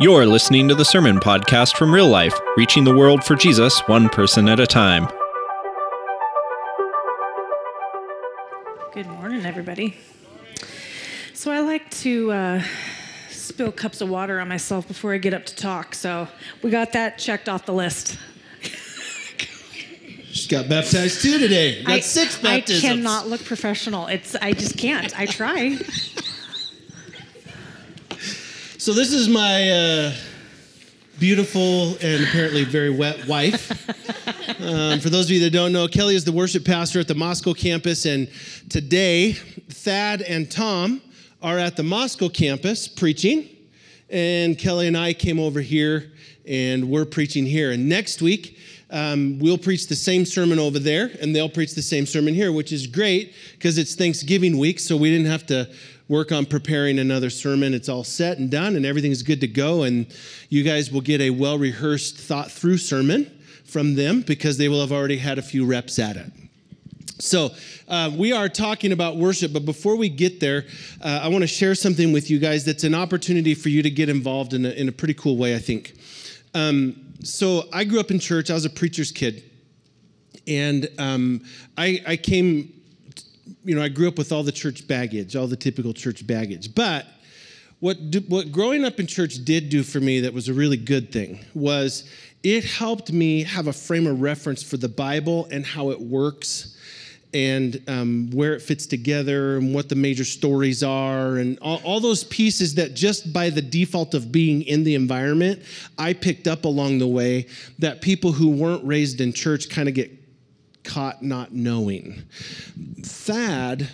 You're listening to the Sermon Podcast from Real Life, reaching the world for Jesus one person at a time. Good morning, everybody. So I like to spill cups of water on myself before I get up to talk, so we got that checked off the list. She got baptized too today. Got six baptisms. I cannot look professional. I just can't. I try. So this is my beautiful and apparently very wet wife. For those of you that don't know, Kelly is the worship pastor at the Moscow campus, and today Thad and Tom are at the Moscow campus preaching, and Kelly and I came over here, and we're preaching here. And next week, we'll preach the same sermon over there, and they'll preach the same sermon here, which is great because it's Thanksgiving week, so we didn't have to work on preparing another sermon. It's all set and done, and everything's good to go, and you guys will get a well-rehearsed, thought-through sermon from them because they will have already had a few reps at it. So we are talking about worship, but before we get there, I want to share something with you guys that's an opportunity for you to get involved in a pretty cool way, I think. So I grew up in church. I was a preacher's kid, and I came... You know, I grew up with all the church baggage, all the typical church baggage. But what growing up in church did do for me that was a really good thing was it helped me have a frame of reference for the Bible and how it works and where it fits together and what the major stories are and all those pieces that just by the default of being in the environment, I picked up along the way that people who weren't raised in church kind of get caught not knowing. Thad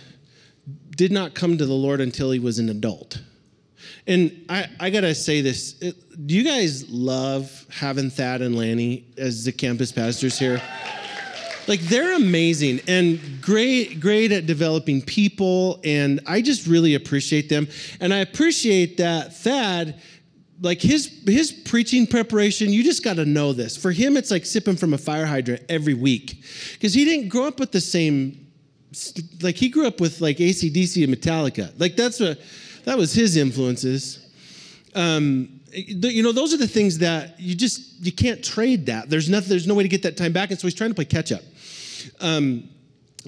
did not come to the Lord until he was an adult. And I got to say this. Do you guys love having Thad and Lanny as the campus pastors here? Like, they're amazing and great at developing people, and I just really appreciate them. And I appreciate that Thad, like his preaching preparation, you just got to know this. For him, it's like sipping from a fire hydrant every week because he didn't grow up with the same, like he grew up with like AC/DC and Metallica. Like that was his influences. You know, those are the things that you can't trade that. There's no way to get that time back. And so he's trying to play catch up. And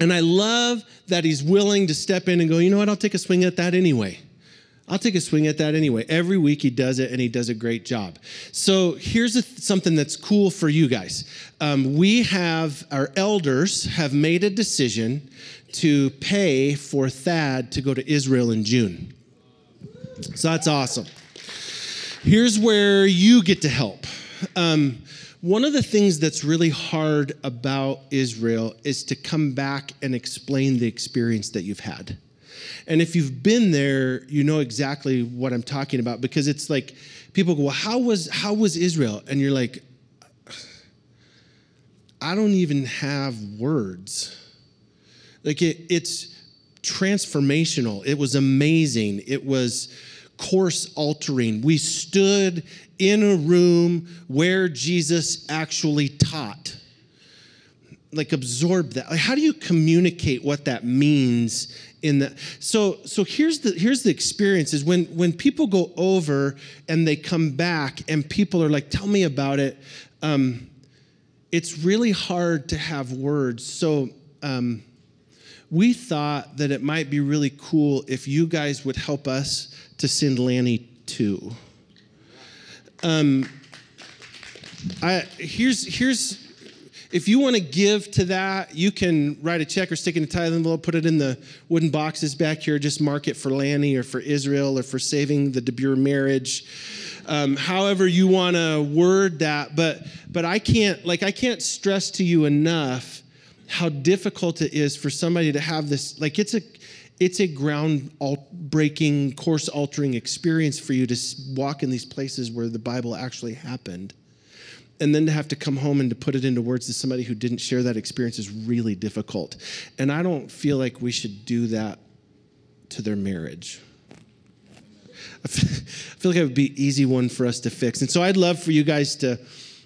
I love that he's willing to step in and go, you know what, I'll take a swing at that anyway. Every week he does it, and he does a great job. So here's something that's cool for you guys. Our elders have made a decision to pay for Thad to go to Israel in June. So that's awesome. Here's where you get to help. One of the things that's really hard about Israel is to come back and explain the experience that you've had. And if you've been there, you know exactly what I'm talking about because it's like people go, well, how was Israel? And you're like, I don't even have words. Like it's transformational. It was amazing. It was course altering. We stood in a room where Jesus actually taught. Like absorb that. Like, how do you communicate what that means in that? So here's the experience is when people go over and they come back and people are like, tell me about it. It's really hard to have words. So we thought that it might be really cool if you guys would help us to send Lanny too. Here's. If you want to give to that, you can write a check or stick it in a tithe envelope, put it in the wooden boxes back here, just mark it for Lanny or for Israel or for saving the DeBure marriage. However you want to word that, but I can't stress to you enough how difficult it is for somebody to have this. Like it's a ground-breaking, course-altering experience for you to walk in these places where the Bible actually happened. And then to have to come home and to put it into words to somebody who didn't share that experience is really difficult. And I don't feel like we should do that to their marriage. I feel like it would be an easy one for us to fix. And so I'd love for you guys to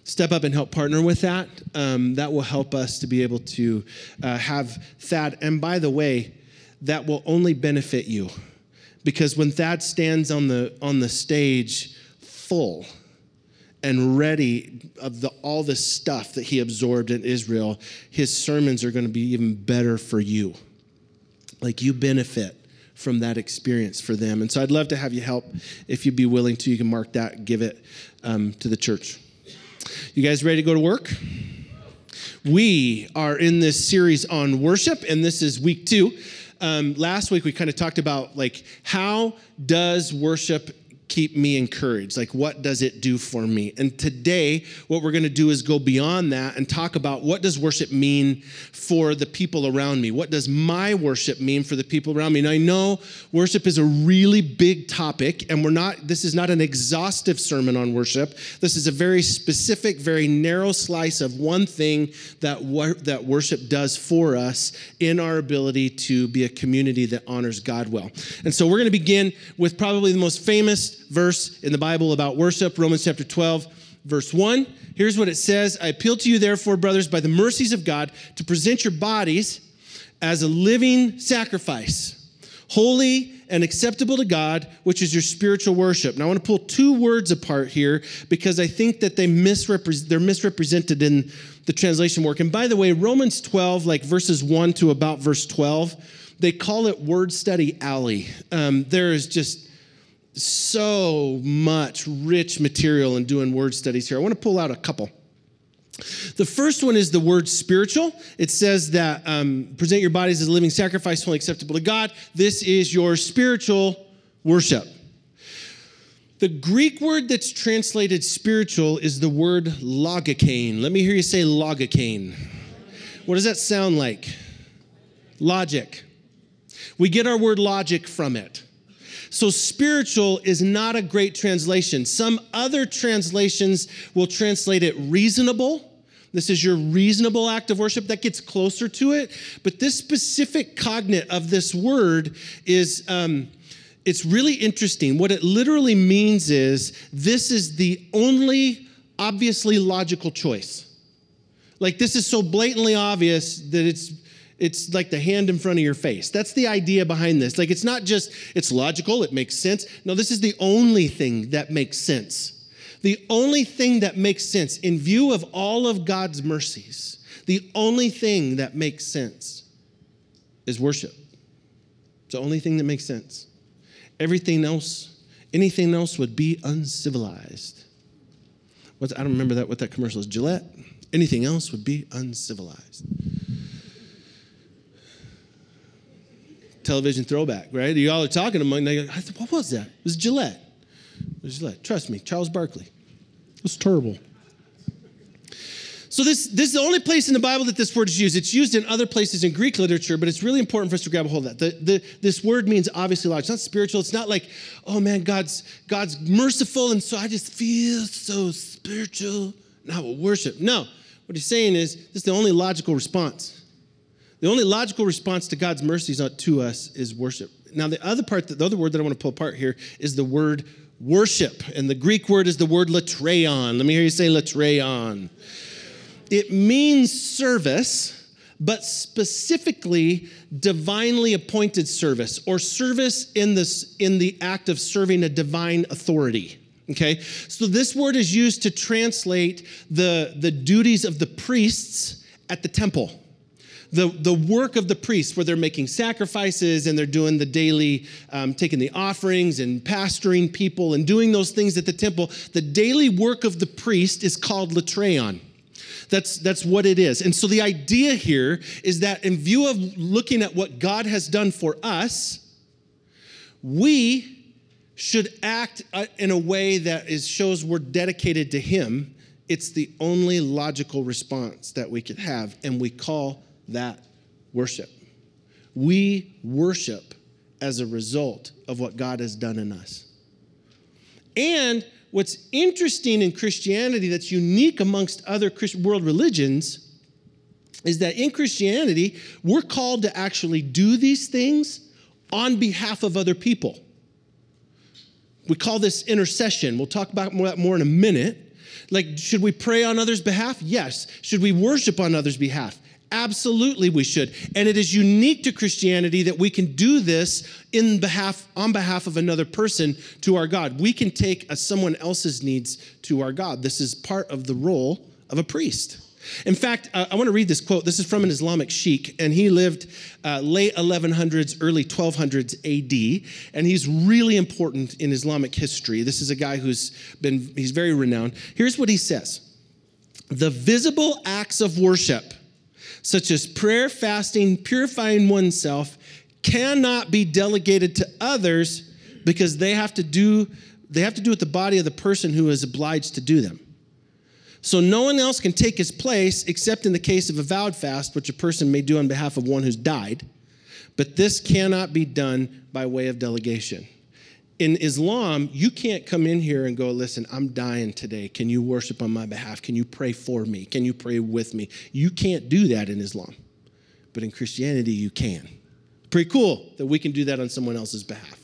step up and help partner with that. That will help us to be able to have Thad. And by the way, that will only benefit you. Because when Thad stands on the stage... full and ready of all the stuff that he absorbed in Israel, his sermons are going to be even better for you. Like, you benefit from that experience for them. And so I'd love to have you help. If you'd be willing to, you can mark that, give it to the church. You guys ready to go to work? We are in this series on worship, and this is week 2. Last week, we kind of talked about, like, how does worship keep me encouraged? Like, what does it do for me? And today, what we're going to do is go beyond that and talk about, what does worship mean for the people around me? What does my worship mean for the people around me? And I know worship is a really big topic, and this is not an exhaustive sermon on worship. This is a very specific, very narrow slice of one thing that worship does for us in our ability to be a community that honors God well. And so we're going to begin with probably the most famous verse in the Bible about worship, Romans chapter 12, verse 1. Here's what it says. I appeal to you, therefore, brothers, by the mercies of God, to present your bodies as a living sacrifice, holy and acceptable to God, which is your spiritual worship. Now, I want to pull two words apart here because I think that they're misrepresented in the translation work. And by the way, Romans 12, like verses 1 to about verse 12, they call it word study alley. There is just so much rich material in doing word studies here. I want to pull out a couple. The first one is the word spiritual. It says that present your bodies as a living sacrifice, holy, acceptable to God. This is your spiritual worship. The Greek word that's translated spiritual is the word logicane. Let me hear you say logicane. What does that sound like? Logic. We get our word logic from it. So spiritual is not a great translation. Some other translations will translate it reasonable. This is your reasonable act of worship. That gets closer to it. But this specific cognate of this word is, it's really interesting. What it literally means is, this is the only obviously logical choice. Like, this is so blatantly obvious that it's like the hand in front of your face. That's the idea behind this. Like, it's not just, it's logical, it makes sense. No, this is the only thing that makes sense. The only thing that makes sense in view of all of God's mercies. The only thing that makes sense is worship. It's the only thing that makes sense. Everything else, anything else would be uncivilized. I don't remember what that commercial is. Gillette. Anything else would be uncivilized. Television throwback, right? Y'all are talking among them. What was that? It was Gillette. It was Gillette. Trust me, Charles Barkley. It was terrible. So this is the only place in the Bible that this word is used. It's used in other places in Greek literature, but it's really important for us to grab a hold of that. This word means obviously large. It's not spiritual. It's not like, oh man, God's merciful, and so I just feel so spiritual, and I will worship. No, what he's saying is, this is the only logical response. The only logical response to God's mercies to us is worship. Now, the other word that I want to pull apart here is the word worship. And the Greek word is the word latreion. Let me hear you say latreion. It means service, but specifically divinely appointed service, or service in the act of serving a divine authority. Okay? So this word is used to translate the duties of the priests at the temple. The work of the priests, where they're making sacrifices and they're doing the daily, taking the offerings and pastoring people and doing those things at the temple. The daily work of the priest is called latreion. That's what it is. And so the idea here is that in view of looking at what God has done for us, we should act in a way that shows we're dedicated to him. It's the only logical response that we could have, and we call that worship. We worship as a result of what God has done in us. And what's interesting in Christianity that's unique amongst other world religions is that in Christianity, we're called to actually do these things on behalf of other people. We call this intercession. We'll talk about that more in a minute. Like, should we pray on others' behalf? Yes. Should we worship on others' behalf? Absolutely we should. And it is unique to Christianity that we can do this on behalf of another person to our God. We can take someone else's needs to our God. This is part of the role of a priest. In fact, I want to read this quote. This is from an Islamic sheikh, and he lived late 1100s, early 1200s AD, and he's really important in Islamic history. This is a guy he's very renowned. Here's what he says. The visible acts of worship, such as prayer, fasting, purifying oneself, cannot be delegated to others because they have to do with the body of the person who is obliged to do them. So no one else can take his place except in the case of a vowed fast, which a person may do on behalf of one who's died. But this cannot be done by way of delegation. In Islam, you can't come in here and go, listen, I'm dying today. Can you worship on my behalf? Can you pray for me? Can you pray with me? You can't do that in Islam. But in Christianity, you can. Pretty cool that we can do that on someone else's behalf.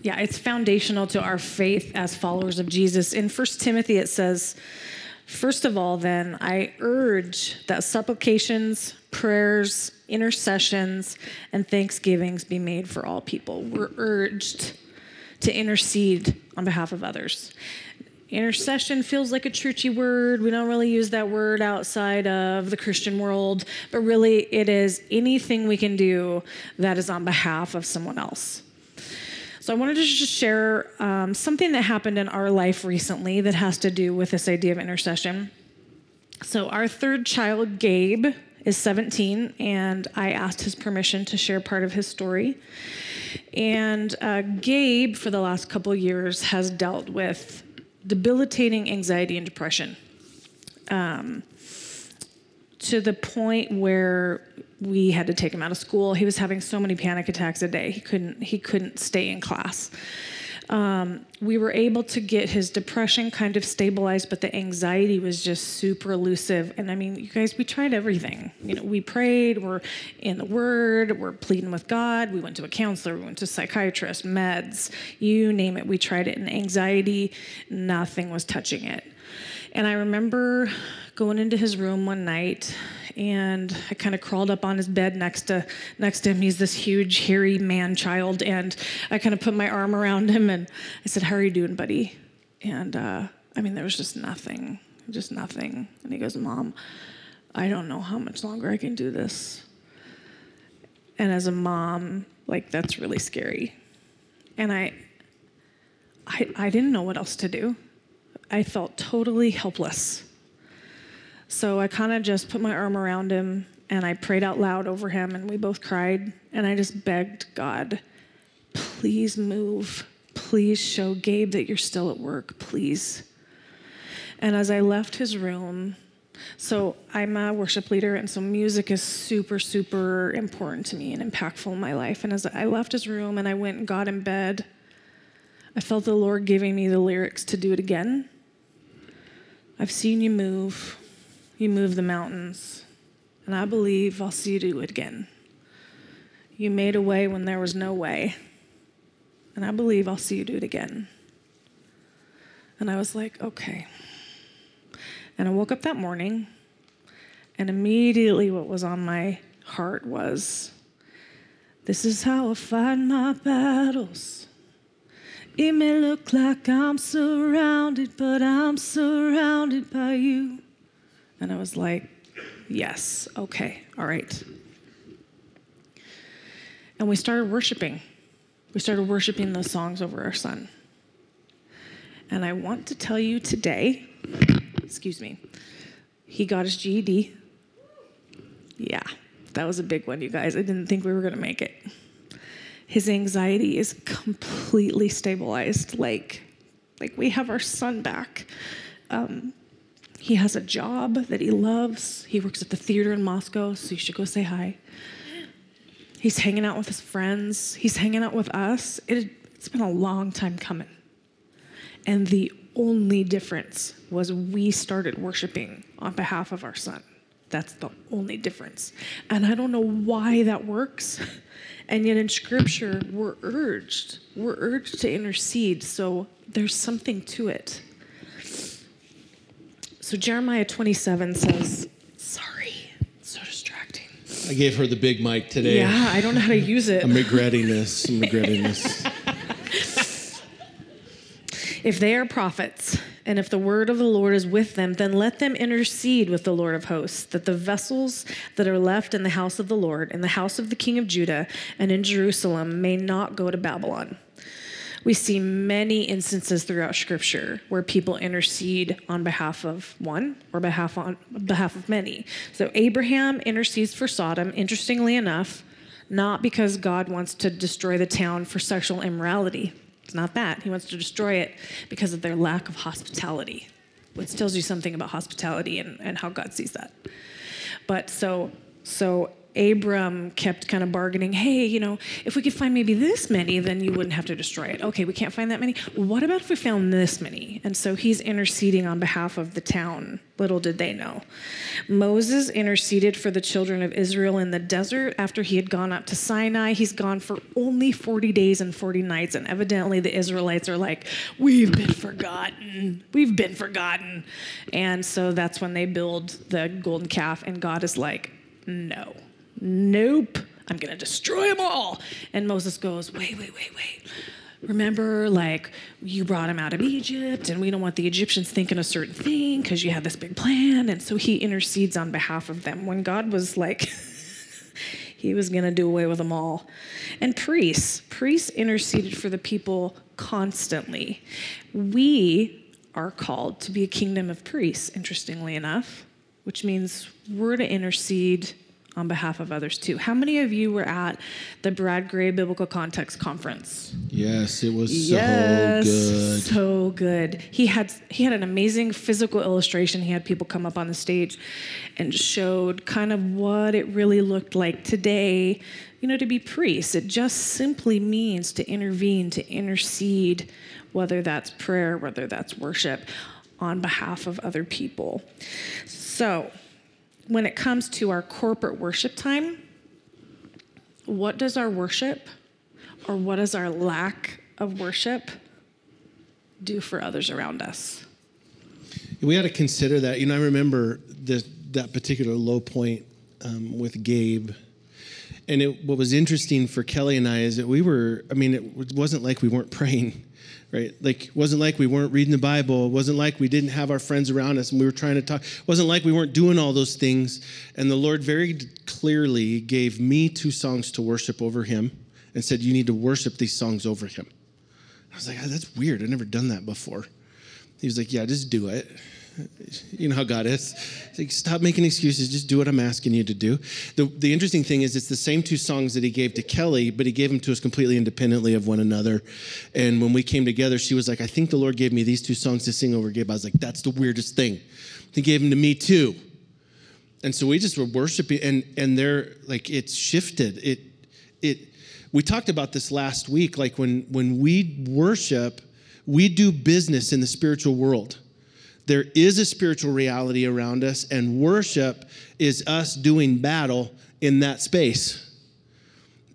Yeah, it's foundational to our faith as followers of Jesus. In 1 Timothy, it says, first of all, then, I urge that supplications, prayers, intercessions, and thanksgivings be made for all people. We're urged to intercede on behalf of others. Intercession feels like a churchy word. We don't really use that word outside of the Christian world, but really it is anything we can do that is on behalf of someone else. So I wanted to just share something that happened in our life recently that has to do with this idea of intercession. So our third child, Gabe, is 17, and I asked his permission to share part of his story. And Gabe, for the last couple of years, has dealt with debilitating anxiety and depression to the point where we had to take him out of school. He was having so many panic attacks a day. He couldn't stay in class. We were able to get his depression kind of stabilized, but the anxiety was just super elusive. And I mean, you guys, we tried everything. You know, we prayed, we're in the Word, we're pleading with God. We went to a counselor, we went to a psychiatrist, meds, you name it. We tried it. And anxiety, nothing was touching it. And I remember going into his room one night, and I kind of crawled up on his bed next to him. He's this huge, hairy man-child, and I kind of put my arm around him, and I said, how are you doing, buddy? And, there was just nothing. And he goes, Mom, I don't know how much longer I can do this. And as a mom, like, that's really scary. And I didn't know what else to do. I felt totally helpless. So I kind of just put my arm around him, and I prayed out loud over him, and we both cried, and I just begged God, please move. Please show Gabe that you're still at work, please. And as I left his room, so I'm a worship leader, and so music is super, super important to me and impactful in my life. And as I left his room and I went and got in bed, I felt the Lord giving me the lyrics to do it again. I've seen you move. You move the mountains, and I believe I'll see you do it again. You made a way when there was no way, and I believe I'll see you do it again. And I was like, okay. And I woke up that morning, and immediately what was on my heart was, this is how I fight my battles. It may look like I'm surrounded, but I'm surrounded by you. And I was like, yes, okay, all right. And we started worshiping. We started worshiping those songs over our son. And I want to tell you today, he got his GED. Yeah, that was a big one, you guys. I didn't think we were going to make it. His anxiety is completely stabilized. Like we have our son back. He has a job that he loves. He works at the theater in Moscow, so you should go say hi. He's hanging out with his friends. He's hanging out with us. It's been a long time coming. And the only difference was we started worshiping on behalf of our son. That's the only difference. And I don't know why that works. And yet in Scripture, we're urged to intercede. So there's something to it. So Jeremiah 27 says, sorry, so distracted. I gave her the big mic today. Yeah, I don't know how to use it. I'm regretting this. If they are prophets, and if the word of the Lord is with them, then let them intercede with the Lord of hosts, that the vessels that are left in the house of the Lord, in the house of the king of Judah, and in Jerusalem may not go to Babylon. We see many instances throughout Scripture where people intercede on behalf of one or on behalf of many. So Abraham intercedes for Sodom, interestingly enough, not because God wants to destroy the town for sexual immorality. It's not that. He wants to destroy it because of their lack of hospitality, which tells you something about hospitality and how God sees that. But so Abram kept kind of bargaining, hey, you know, if we could find maybe this many, then you wouldn't have to destroy it. Okay, we can't find that many. What about if we found this many? And so he's interceding on behalf of the town. Little did they know. Moses interceded for the children of Israel in the desert after he had gone up to Sinai. He's gone for only 40 days and 40 nights, and evidently the Israelites are like, we've been forgotten. And so that's when they build the golden calf, and God is like, no. Nope, I'm going to destroy them all. And Moses goes, wait. Remember, like, you brought him out of Egypt, and we don't want the Egyptians thinking a certain thing because you had this big plan. And so he intercedes on behalf of them when God was like, he was going to do away with them all. And priests interceded for the people constantly. We are called to be a kingdom of priests, interestingly enough, which means we're to intercede on behalf of others too. How many of you were at the Brad Gray Biblical Context Conference? Yes, it was so good. He had an amazing physical illustration. He had people come up on the stage and showed kind of what it really looked like today, you know, to be priests. It just simply means to intervene, to intercede, whether that's prayer, whether that's worship, on behalf of other people. So, when it comes to our corporate worship time, what does our worship, or what does our lack of worship do for others around us? We had to consider that. You know, I remember that particular low point with Gabe. And what was interesting for Kelly and I is that it wasn't like we weren't praying, right? Like, it wasn't like we weren't reading the Bible. It wasn't like we didn't have our friends around us and we were trying to talk. It wasn't like we weren't doing all those things. And the Lord very clearly gave me 2 songs to worship over him and said, you need to worship these songs over him. I was like, oh, that's weird. I've never done that before. He was like, yeah, just do it. You know how God is. He's like, stop making excuses. Just do what I'm asking you to do. The interesting thing is it's the same 2 songs that he gave to Kelly, but he gave them to us completely independently of one another. And when we came together, she was like, I think the Lord gave me these 2 songs to sing over Gabe. I was like, that's the weirdest thing. He gave them to me too. And so we just were worshiping, and they're like, it's shifted. We talked about this last week. Like when we worship, we do business in the spiritual world. There is a spiritual reality around us, and worship is us doing battle in that space.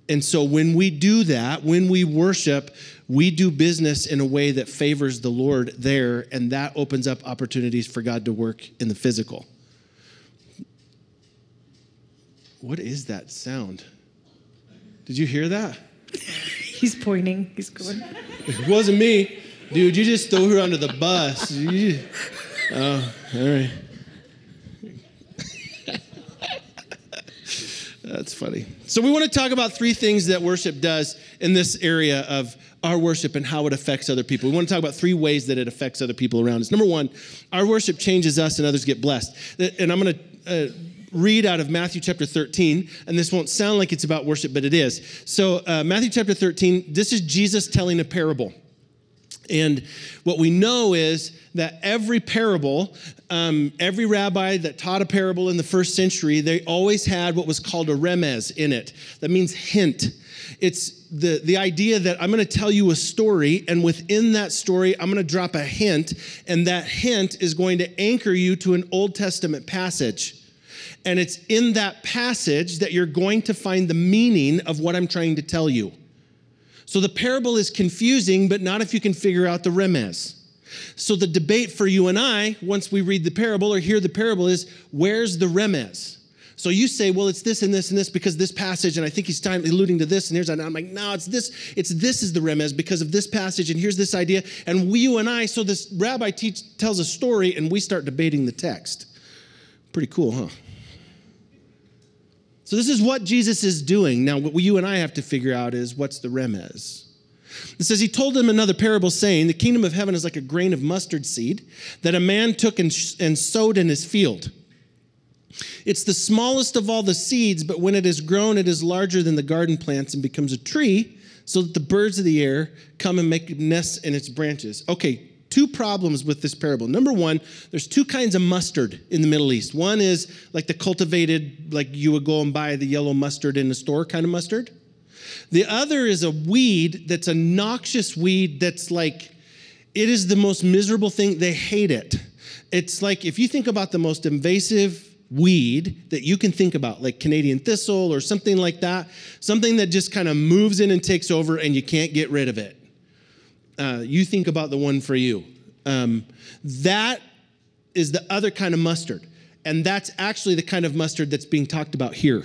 And so when we do that, when we worship, we do business in a way that favors the Lord there, and that opens up opportunities for God to work in the physical. What is that sound? Did you hear that? He's pointing. He's going. It wasn't me. Dude, you just threw her under the bus. Oh, all right. That's funny. So we want to talk about 3 things that worship does in this area of our worship and how it affects other people. We want to talk about 3 ways that it affects other people around us. Number 1, our worship changes us and others get blessed. And I'm going to read out of Matthew chapter 13, and this won't sound like it's about worship, but it is. So Matthew chapter 13, this is Jesus telling a parable. And what we know is that every parable, every rabbi that taught a parable in the first century, they always had what was called a remez in it. That means hint. It's the idea that I'm going to tell you a story, and within that story, I'm going to drop a hint, and that hint is going to anchor you to an Old Testament passage. And it's in that passage that you're going to find the meaning of what I'm trying to tell you. So the parable is confusing, but not if you can figure out the remez. So the debate for you and I, once we read the parable or hear the parable, is where's the remez? So you say, well, it's this and this and this because this passage, and I think he's alluding to this, and here's that. I'm like, no, it's this. It's this is the remez because of this passage, and here's this idea. And so this rabbi tells a story, and we start debating the text. Pretty cool, huh? So this is what Jesus is doing. Now, what you and I have to figure out is what's the remez. It says, he told them another parable saying, the kingdom of heaven is like a grain of mustard seed that a man took and sowed in his field. It's the smallest of all the seeds, but when it is grown, it is larger than the garden plants and becomes a tree so that the birds of the air come and make nests in its branches. Okay, two problems with this parable. Number one, there's two kinds of mustard in the Middle East. One is like the cultivated, like you would go and buy the yellow mustard in the store kind of mustard. The other is a weed that's a noxious weed that's like, it is the most miserable thing. They hate it. It's like, if you think about the most invasive weed that you can think about, like Canadian thistle or something like that, something that just kind of moves in and takes over and you can't get rid of it. You think about the one for you. That is the other kind of mustard. And that's actually the kind of mustard that's being talked about here.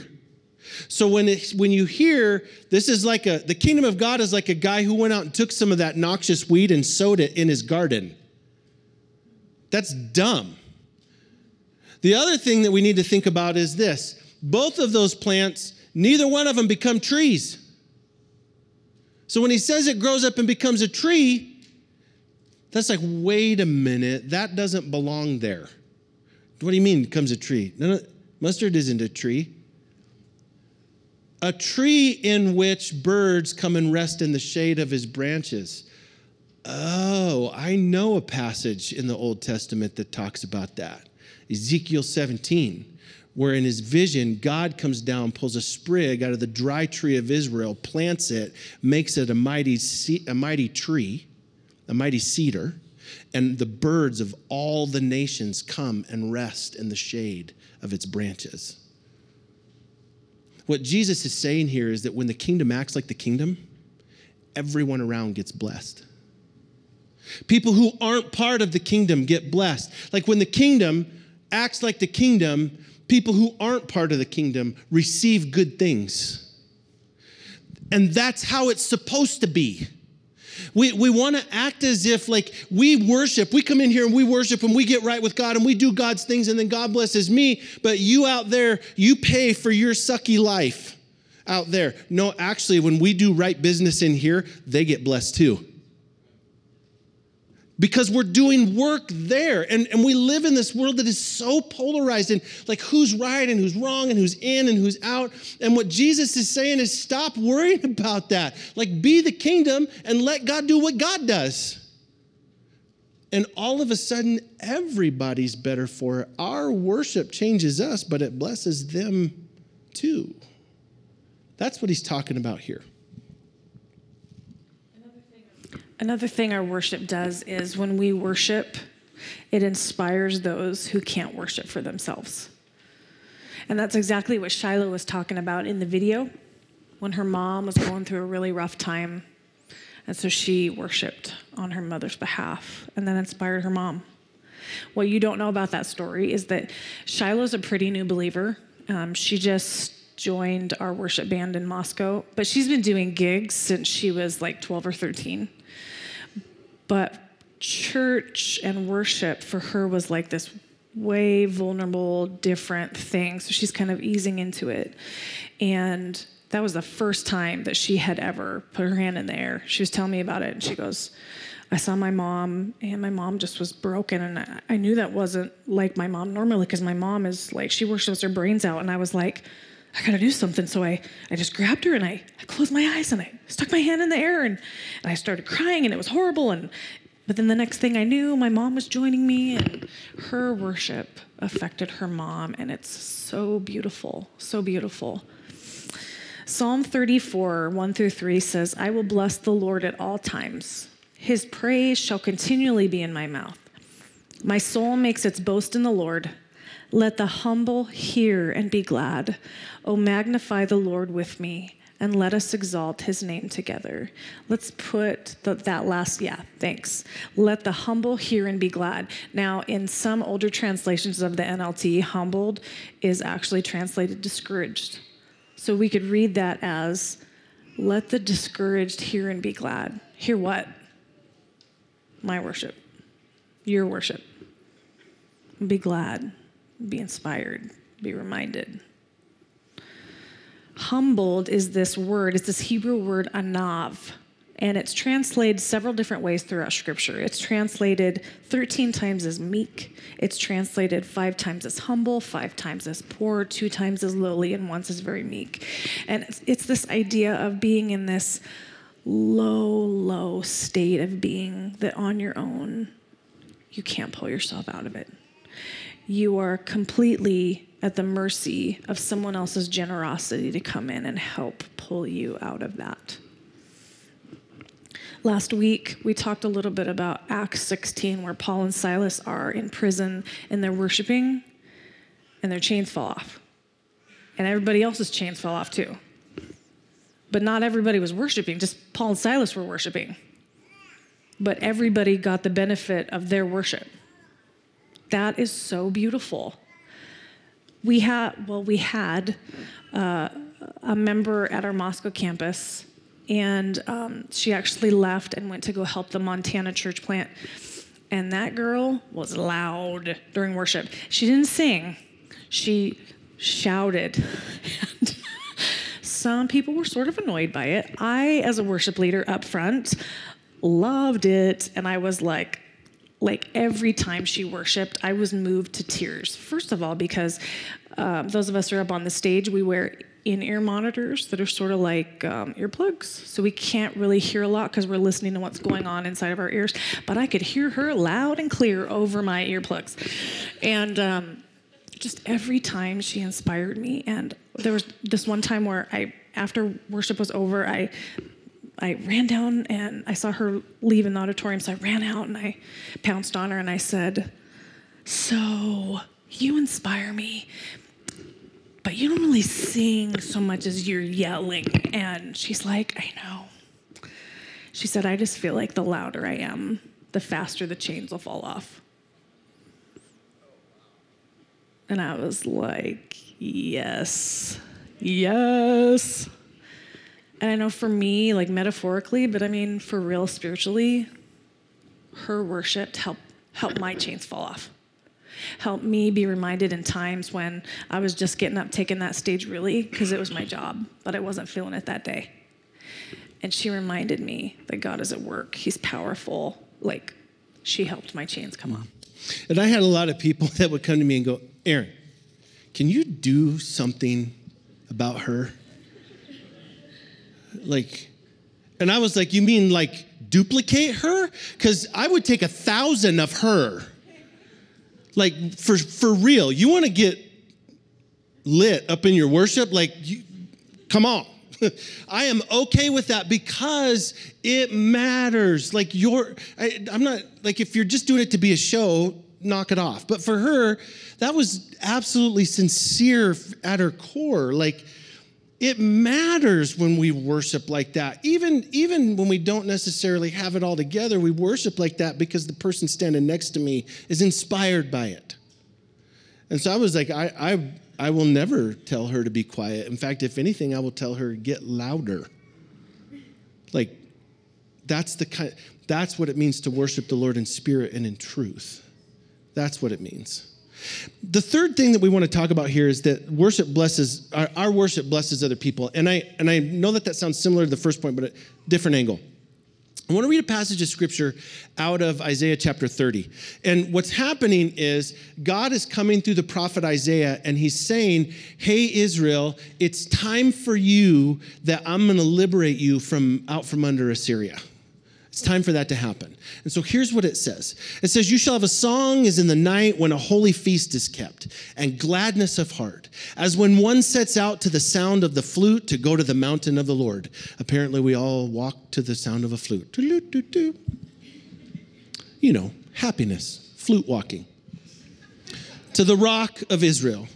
So when you hear, this is like the kingdom of God is like a guy who went out and took some of that noxious weed and sowed it in his garden. That's dumb. The other thing that we need to think about is this. Both of those plants, neither one of them become trees. So when he says it grows up and becomes a tree, that's like, wait a minute, that doesn't belong there. What do you mean becomes a tree? No, mustard isn't a tree. A tree in which birds come and rest in the shade of his branches. Oh, I know a passage in the Old Testament that talks about that. Ezekiel 17. Where in his vision, God comes down, pulls a sprig out of the dry tree of Israel, plants it, makes it a mighty tree, a mighty cedar, and the birds of all the nations come and rest in the shade of its branches. What Jesus is saying here is that when the kingdom acts like the kingdom, everyone around gets blessed. People who aren't part of the kingdom get blessed. Like when the kingdom acts like the kingdom, people who aren't part of the kingdom receive good things. And that's how it's supposed to be. We want to act as if like we worship. We come in here and we worship and we get right with God and we do God's things and then God blesses me. But you out there, you pay for your sucky life out there. No, actually, when we do right business in here, they get blessed too. Because we're doing work there. And we live in this world that is so polarized and like who's right and who's wrong and who's in and who's out. And what Jesus is saying is stop worrying about that. Like be the kingdom and let God do what God does. And all of a sudden, everybody's better for it. Our worship changes us, but it blesses them too. That's what he's talking about here. Another thing our worship does is when we worship, it inspires those who can't worship for themselves. And that's exactly what Shiloh was talking about in the video when her mom was going through a really rough time. And so she worshiped on her mother's behalf and then inspired her mom. What you don't know about that story is that Shiloh's a pretty new believer. She just joined our worship band in Moscow, but she's been doing gigs since she was like 12 or 13. But church and worship for her was like this way vulnerable, different thing. So she's kind of easing into it. And that was the first time that she had ever put her hand in the air. She was telling me about it. And she goes, I saw my mom and my mom just was broken. And I knew that wasn't like my mom normally because my mom is like, she worships her brains out. And I was like, I got to do something. So I just grabbed her and I closed my eyes and I stuck my hand in the air and I started crying and it was horrible. But then the next thing I knew, my mom was joining me and her worship affected her mom. And it's so beautiful, so beautiful. Psalm 34, 1-3 says, I will bless the Lord at all times. His praise shall continually be in my mouth. My soul makes its boast in the Lord. Let the humble hear and be glad. Oh, magnify the Lord with me, and let us exalt his name together. Let's put Let the humble hear and be glad. Now, in some older translations of the NLT, humbled is actually translated discouraged. So we could read that as, let the discouraged hear and be glad. Hear what? My worship. Your worship. Be glad. Be inspired. Be reminded. Humbled is this word. It's this Hebrew word, anav. And it's translated several different ways throughout Scripture. It's translated 13 times as meek. It's translated 5 times as humble, 5 times as poor, 2 times as lowly, and once as very meek. And it's this idea of being in this low state of being that on your own, you can't pull yourself out of it. You are completely at the mercy of someone else's generosity to come in and help pull you out of that. Last week, we talked a little bit about Acts 16, where Paul and Silas are in prison, and they're worshiping, and their chains fall off. And everybody else's chains fall off, too. But not everybody was worshiping. Just Paul and Silas were worshiping. But everybody got the benefit of their worship. That is so beautiful. We had a member at our Moscow campus, and she actually left and went to go help the Montana church plant. And that girl was loud during worship. She didn't sing. She shouted. And some people were sort of annoyed by it. I, as a worship leader up front, loved it. And I was like every time she worshiped, I was moved to tears. First of all, because those of us who are up on the stage, we wear in-ear monitors that are sort of like earplugs. So we can't really hear a lot because we're listening to what's going on inside of our ears. But I could hear her loud and clear over my earplugs. And just every time she inspired me. And there was this one time where after worship was over, I ran down and I saw her leave in the auditorium. So I ran out and I pounced on her and I said, "So you inspire me. But you don't really sing so much as you're yelling." And she's like, "I know." She said, "I just feel like the louder I am, the faster the chains will fall off." And I was like, yes. And I know for me, like metaphorically, but I mean for real spiritually, her worship helped my chains fall off. Help me be reminded in times when I was just getting up, taking that stage really, because it was my job, but I wasn't feeling it that day. And she reminded me that God is at work. He's powerful. Like, she helped my chains come off. And I had a lot of people that would come to me and go, "Aaron, can you do something about her?" And I was like, "You mean like duplicate her?" Because I would take 1,000 of her. Like, for real, you want to get lit up in your worship? Come on. I am okay with that because it matters. If you're just doing it to be a show, knock it off. But for her, that was absolutely sincere at her core. It matters when we worship like that. Even when we don't necessarily have it all together, we worship like that because the person standing next to me is inspired by it. And so I was like, I will never tell her to be quiet. In fact, if anything, I will tell her, get louder. That's what it means to worship the Lord in spirit and in truth. That's what it means. The third thing that we want to talk about here is that worship blesses, our worship blesses other people. And I know that sounds similar to the first point, but a different angle. I want to read a passage of scripture out of Isaiah chapter 30. And what's happening is God is coming through the prophet Isaiah, and he's saying, "Hey, Israel, it's time for you that I'm going to liberate you from out from under Assyria." It's time for that to happen. And so here's what it says. It says, "You shall have a song as in the night when a holy feast is kept, and gladness of heart, as when one sets out to the sound of the flute to go to the mountain of the Lord." Apparently we all walk to the sound of a flute. You know, happiness, flute walking. "To the rock of Israel.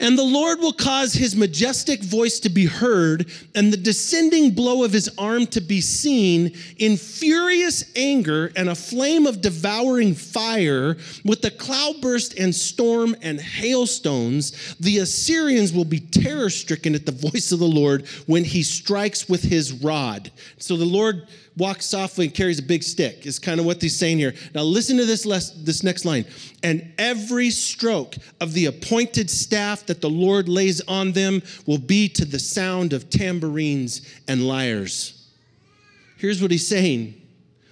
And the Lord will cause his majestic voice to be heard and the descending blow of his arm to be seen in furious anger and a flame of devouring fire with the cloudburst and storm and hailstones. The Assyrians will be terror-stricken at the voice of the Lord when he strikes with his rod. So the Lord walks softly and carries a big stick is kind of what he's saying here. Now listen to this next line. And every stroke of the appointed staff that the Lord lays on them will be to the sound of tambourines and lyres. Here's what he's saying.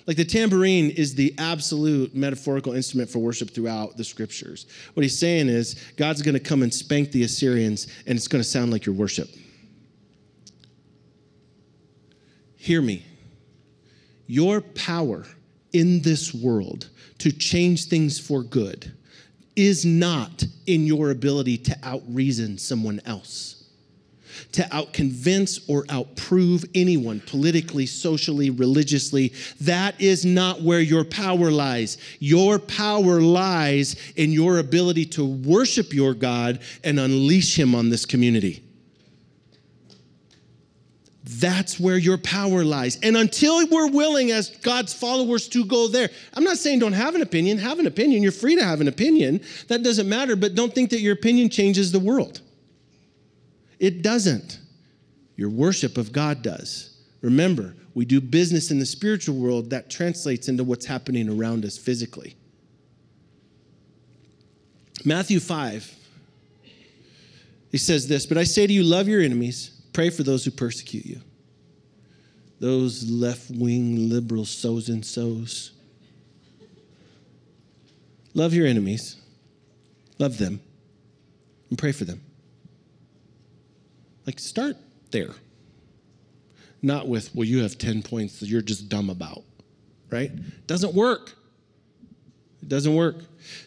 Like the tambourine is the absolute metaphorical instrument for worship throughout the scriptures. What he's saying is God's going to come and spank the Assyrians and it's going to sound like your worship. Hear me. Your power in this world to change things for good is not in your ability to out-reason someone else, to out-convince or out-prove anyone politically, socially, religiously. That is not where your power lies. Your power lies in your ability to worship your God and unleash him on this community. That's where your power lies. And until we're willing as God's followers to go there, I'm not saying don't have an opinion. Have an opinion. You're free to have an opinion. That doesn't matter, but don't think that your opinion changes the world. It doesn't. Your worship of God does. Remember, we do business in the spiritual world that translates into what's happening around us physically. Matthew 5, he says this, but I say to you, love your enemies. Pray for those who persecute you. Those left-wing liberal so's and so's. Love your enemies. Love them. And pray for them. Like, start there. Not with, well, you have 10 points that you're just dumb about. Right? Doesn't work. It doesn't work.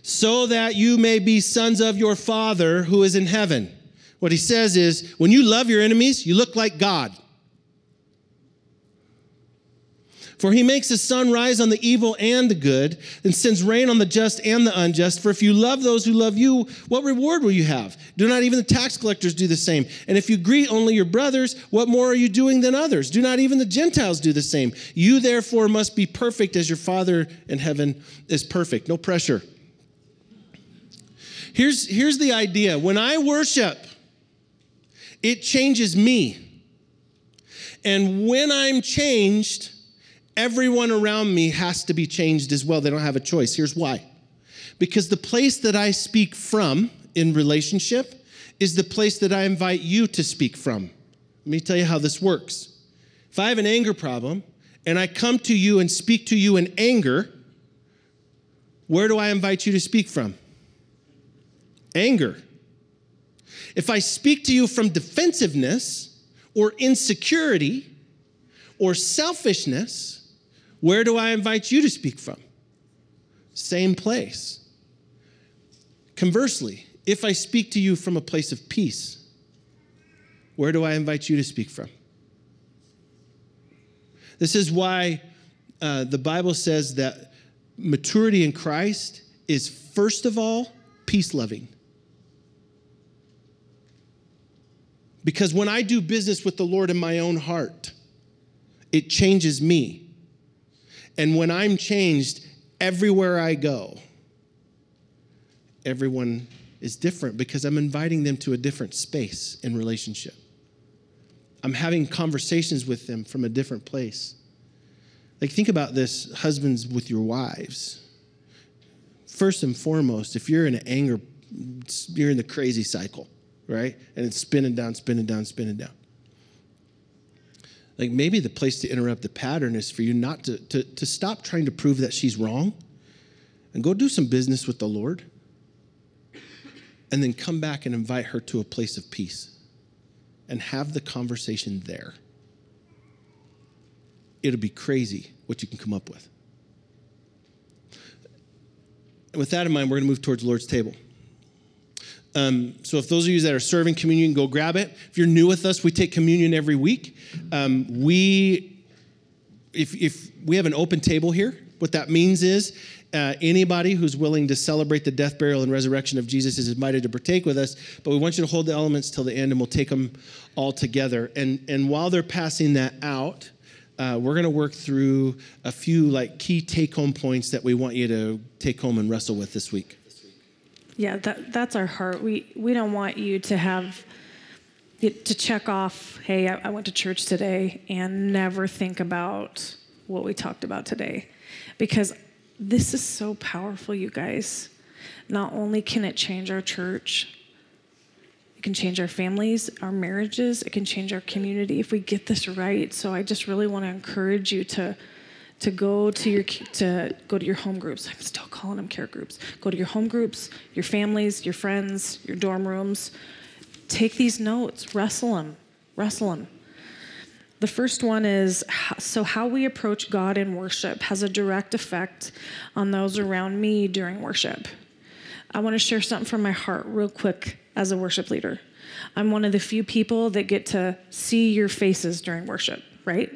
So that you may be sons of your Father who is in heaven. What he says is, when you love your enemies, you look like God. For he makes his sun rise on the evil and the good, and sends rain on the just and the unjust. For if you love those who love you, what reward will you have? Do not even the tax collectors do the same? And if you greet only your brothers, what more are you doing than others? Do not even the Gentiles do the same? You therefore must be perfect as your Father in heaven is perfect. No pressure. Here's the idea. When I worship, it changes me. And when I'm changed, everyone around me has to be changed as well. They don't have a choice. Here's why. Because the place that I speak from in relationship is the place that I invite you to speak from. Let me tell you how this works. If I have an anger problem and I come to you and speak to you in anger, where do I invite you to speak from? Anger. If I speak to you from defensiveness or insecurity or selfishness, where do I invite you to speak from? Same place. Conversely, if I speak to you from a place of peace, where do I invite you to speak from? This is why the Bible says that maturity in Christ is, first of all, peace-loving. Because when I do business with the Lord in my own heart, it changes me. And when I'm changed, everywhere I go, everyone is different because I'm inviting them to a different space in relationship. I'm having conversations with them from a different place. Like, think about this, husbands with your wives. First and foremost, if you're in an anger, you're in the crazy cycle. Right? And it's spinning down, spinning down, spinning down. Like, maybe the place to interrupt the pattern is for you not to stop trying to prove that she's wrong and go do some business with the Lord and then come back and invite her to a place of peace and have the conversation there. It'll be crazy what you can come up with. With that in mind, we're going to move towards the Lord's table. So if those of you that are serving communion, go grab it. If you're new with us, we take communion every week. If we have an open table here, What that means is anybody who's willing to celebrate the death, burial, and resurrection of Jesus is invited to partake with us, but we want you to hold the elements till the end, and we'll take them all together. And while they're passing that out, we're going to work through a few like key take-home points that we want you to take home and wrestle with this week. Yeah, that's our heart. We don't want you to have to check off, hey, I went to church today, and never think about what we talked about today, because this is so powerful, you guys. Not only can it change our church, it can change our families, our marriages, it can change our community if we get this right. So I just really want to encourage you to go to your home groups. I'm still calling them care groups. Go to your home groups, your families, your friends, your dorm rooms. Take these notes, wrestle them. The first one is, so how we approach God in worship has a direct effect on those around me during worship. I want to share something from my heart real quick as a worship leader. I'm one of the few people that get to see your faces during worship, right?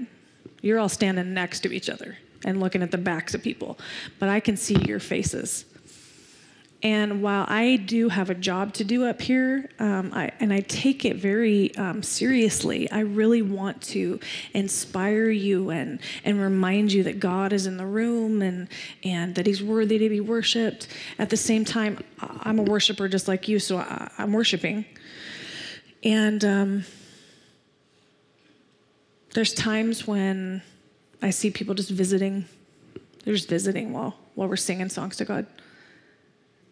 You're all standing next to each other and looking at the backs of people, but I can see your faces. And while I do have a job to do up here, I take it very seriously, I really want to inspire you and remind you that God is in the room and that he's worthy to be worshiped. At the same time, I'm a worshiper just like you, so I'm worshiping. And there's times when I see people just visiting. They're just visiting while we're singing songs to God.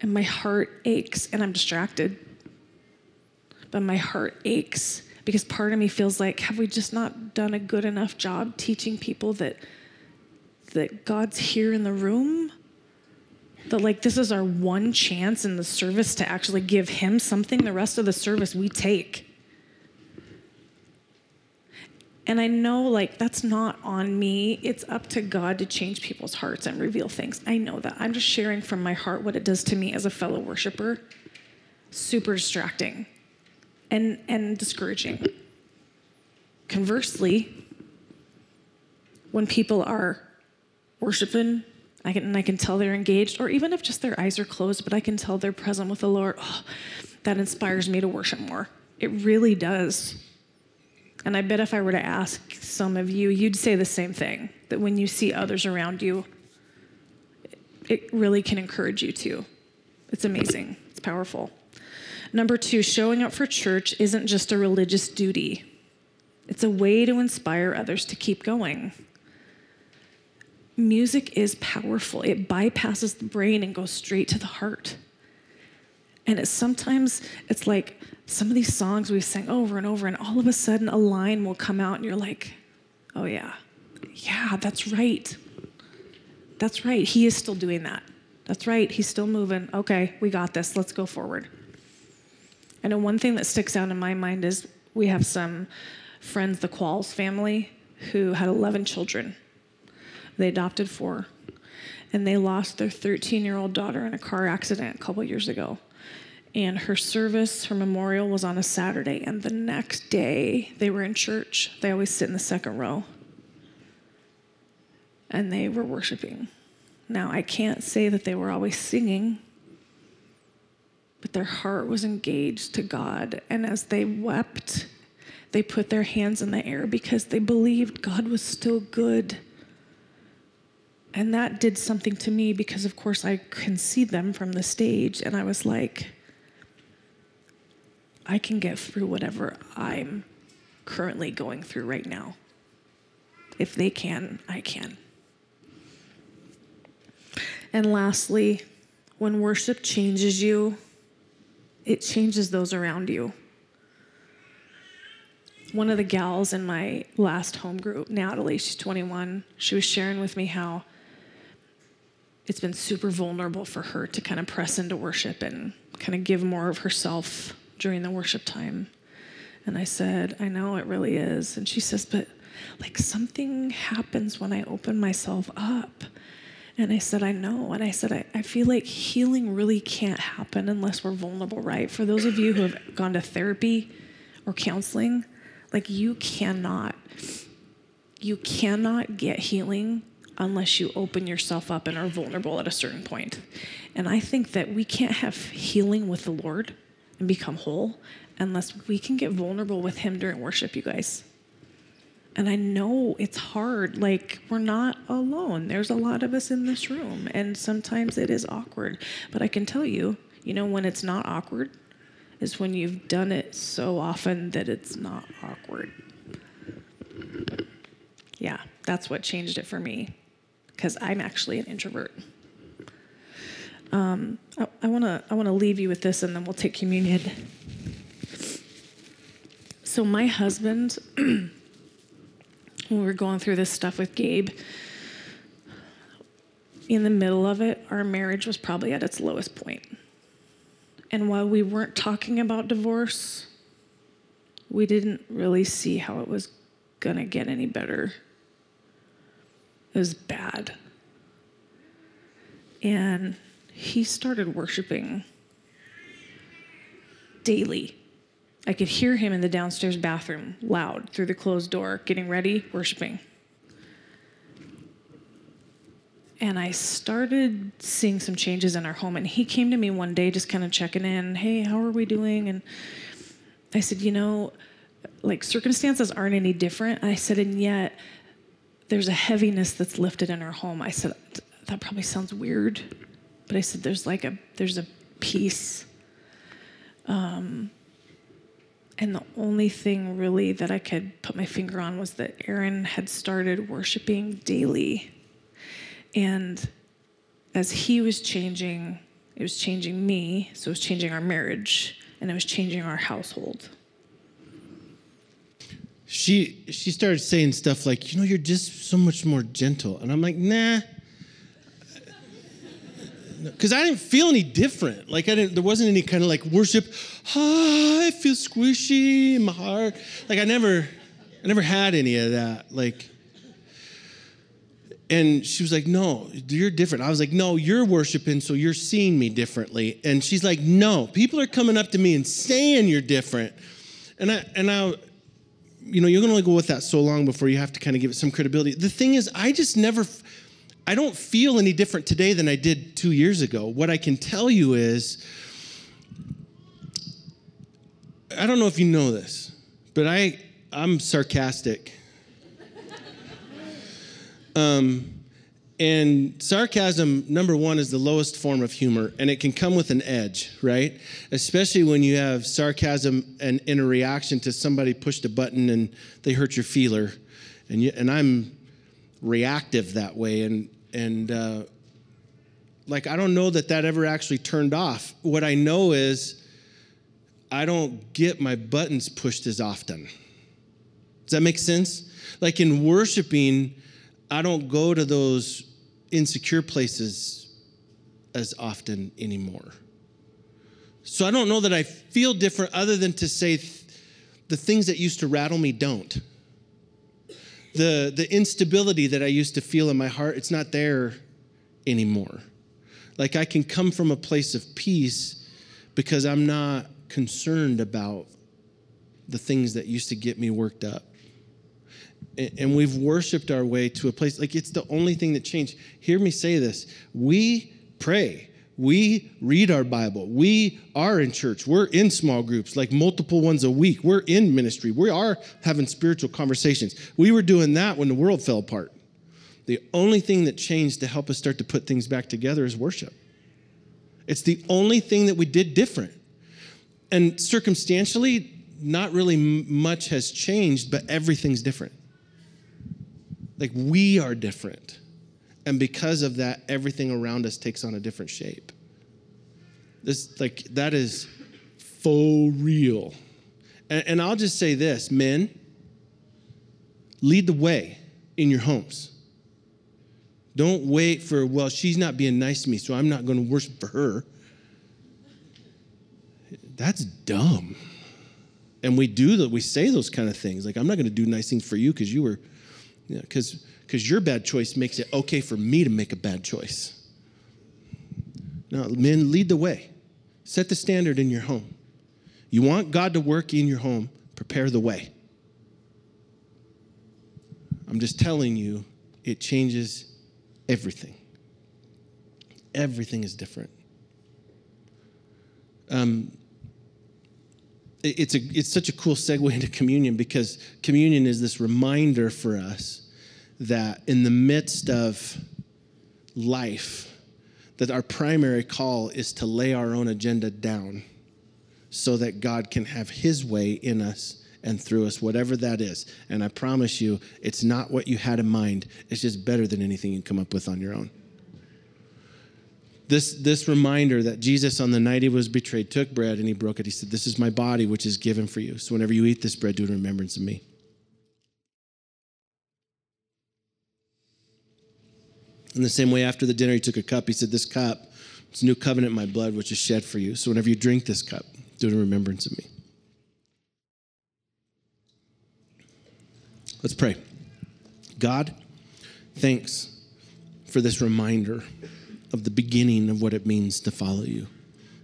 And my heart aches, and I'm distracted. But my heart aches because part of me feels like, have we just not done a good enough job teaching people that God's here in the room? That like this is our one chance in the service to actually give him something the rest of the service we take. And I know like that's not on me. It's up to God to change people's hearts and reveal things. I know that. I'm just sharing from my heart what it does to me as a fellow worshiper. Super distracting and discouraging. Conversely, when people are worshiping, I can tell they're engaged, or even if just their eyes are closed, but I can tell they're present with the Lord. Oh, that inspires me to worship more. It really does. And I bet if I were to ask some of you, you'd say the same thing, that when you see others around you, it really can encourage you to. It's amazing. It's powerful. Number 2, showing up for church isn't just a religious duty. It's a way to inspire others to keep going. Music is powerful. It bypasses the brain and goes straight to the heart. And sometimes it's like some of these songs we've sang over and over, and all of a sudden a line will come out and you're like, oh yeah, that's right. That's right. He is still doing that. That's right. He's still moving. Okay, we got this. Let's go forward. I know one thing that sticks out in my mind is we have some friends, the Qualls family, who had 11 children. They adopted 4, and they lost their 13-year-old daughter in a car accident a couple years ago. And her memorial was on a Saturday. And the next day, they were in church. They always sit in the second row. And they were worshiping. Now, I can't say that they were always singing, but their heart was engaged to God. And as they wept, they put their hands in the air because they believed God was still good. And that did something to me because, of course, I can see them from the stage. And I was like, I can get through whatever I'm currently going through right now. If they can, I can. And lastly, when worship changes you, it changes those around you. One of the gals in my last home group, Natalie, she's 21, she was sharing with me how it's been super vulnerable for her to kind of press into worship and kind of give more of herself during the worship time. And I said, I know it really is. And she says, but like something happens when I open myself up. And I said, I know. And I said, I feel like healing really can't happen unless we're vulnerable, right? For those of you who have gone to therapy or counseling, like you cannot get healing unless you open yourself up and are vulnerable at a certain point. And I think that we can't have healing with the Lord and become whole unless we can get vulnerable with Him during worship, you guys. And I know it's hard. Like, we're not alone. There's a lot of us in this room, and sometimes it is awkward. But I can tell you, you know, when it's not awkward is when you've done it so often that it's not awkward. Yeah, that's what changed it for me, because I'm actually an introvert. I wanna leave you with this, and then we'll take communion. So my husband, when we were going through this stuff with Gabe, in the middle of it, our marriage was probably at its lowest point. And while we weren't talking about divorce, we didn't really see how it was going to get any better. It was bad. And he started worshiping daily. I could hear him in the downstairs bathroom, loud, through the closed door, getting ready, worshiping. And I started seeing some changes in our home. And he came to me one day just kind of checking in. Hey, how are we doing? And I said, you know, like, circumstances aren't any different. I said, and yet there's a heaviness that's lifted in our home. I said, that probably sounds weird. But I said, there's a peace. And the only thing really that I could put my finger on was that Aaron had started worshiping daily. And as he was changing, it was changing me, so it was changing our marriage, and it was changing our household. She started saying stuff like, you know, you're just so much more gentle. And I'm like, nah. Because I didn't feel any different. Like, there wasn't any kind of, like, worship. Ah, I feel squishy in my heart. Like, I never had any of that. Like... And she was like, no, you're different. I was like, no, you're worshiping, so you're seeing me differently. And she's like, no, people are coming up to me and saying you're different. And I, you know, you're going to only go with that so long before you have to kind of give it some credibility. The thing is, I don't feel any different today than I did 2 years ago. What I can tell you is, I don't know if you know this, but I'm sarcastic. And sarcasm, number one, is the lowest form of humor, and it can come with an edge, right? Especially when you have sarcasm and in a reaction to somebody pushed a button and they hurt your feeler, and I'm reactive that way, and I don't know that ever actually turned off. What I know is I don't get my buttons pushed as often. Does that make sense? Like, in worshiping, I don't go to those insecure places as often anymore. So I don't know that I feel different, other than to say the things that used to rattle me don't. The instability that I used to feel in my heart, it's not there anymore. Like, I can come from a place of peace because I'm not concerned about the things that used to get me worked up. And we've worshiped our way to a place, like, it's the only thing that changed. Hear me say this. We pray. We read our Bible. We are in church. We're in small groups, like multiple ones a week. We're in ministry. We are having spiritual conversations. We were doing that when the world fell apart. The only thing that changed to help us start to put things back together is worship. It's the only thing that we did different. And circumstantially, not really much has changed, but everything's different. Like, we are different. And because of that, everything around us takes on a different shape. This, like, that is for real. And I'll just say this, men, lead the way in your homes. Don't wait for, well, she's not being nice to me, so I'm not going to worship for her. That's dumb. And we do that. We say those kind of things. Like, I'm not going to do nice things for you because you were... Yeah, because your bad choice makes it okay for me to make a bad choice. No, men, lead the way. Set the standard in your home. You want God to work in your home, prepare the way. I'm just telling you, it changes Everything. Everything is different. It's such a cool segue into communion, because communion is this reminder for us that in the midst of life, that our primary call is to lay our own agenda down so that God can have his way in us and through us, whatever that is. And I promise you, it's not what you had in mind. It's just better than anything you come up with on your own. This reminder that Jesus, on the night he was betrayed, took bread and he broke it. He said, "This is my body, which is given for you. So whenever you eat this bread, do it in remembrance of me." In the same way, after the dinner, he took a cup. He said, "This cup, it's a new covenant in my blood, which is shed for you. So whenever you drink this cup, do it in remembrance of me." Let's pray. God, thanks for this reminder of the beginning of what it means to follow you.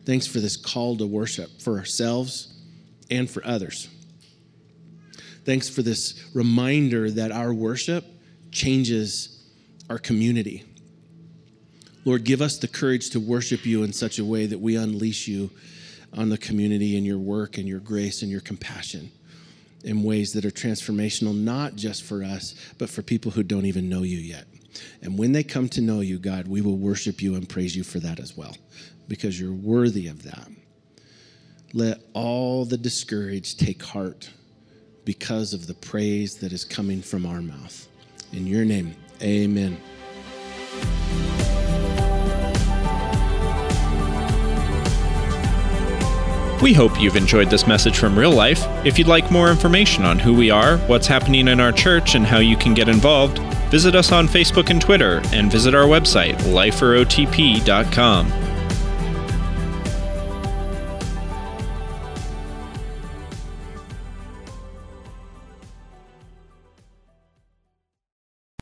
Thanks for this call to worship for ourselves and for others. Thanks for this reminder that our worship changes our community. Lord, give us the courage to worship you in such a way that we unleash you on the community and your work and your grace and your compassion in ways that are transformational, not just for us, but for people who don't even know you yet. And when they come to know you, God, we will worship you and praise you for that as well, because you're worthy of that. Let all the discouraged take heart because of the praise that is coming from our mouth. In your name, amen. We hope you've enjoyed this message from Real Life. If you'd like more information on who we are, what's happening in our church, and how you can get involved, visit us on Facebook and Twitter, and visit our website, liferotp.com.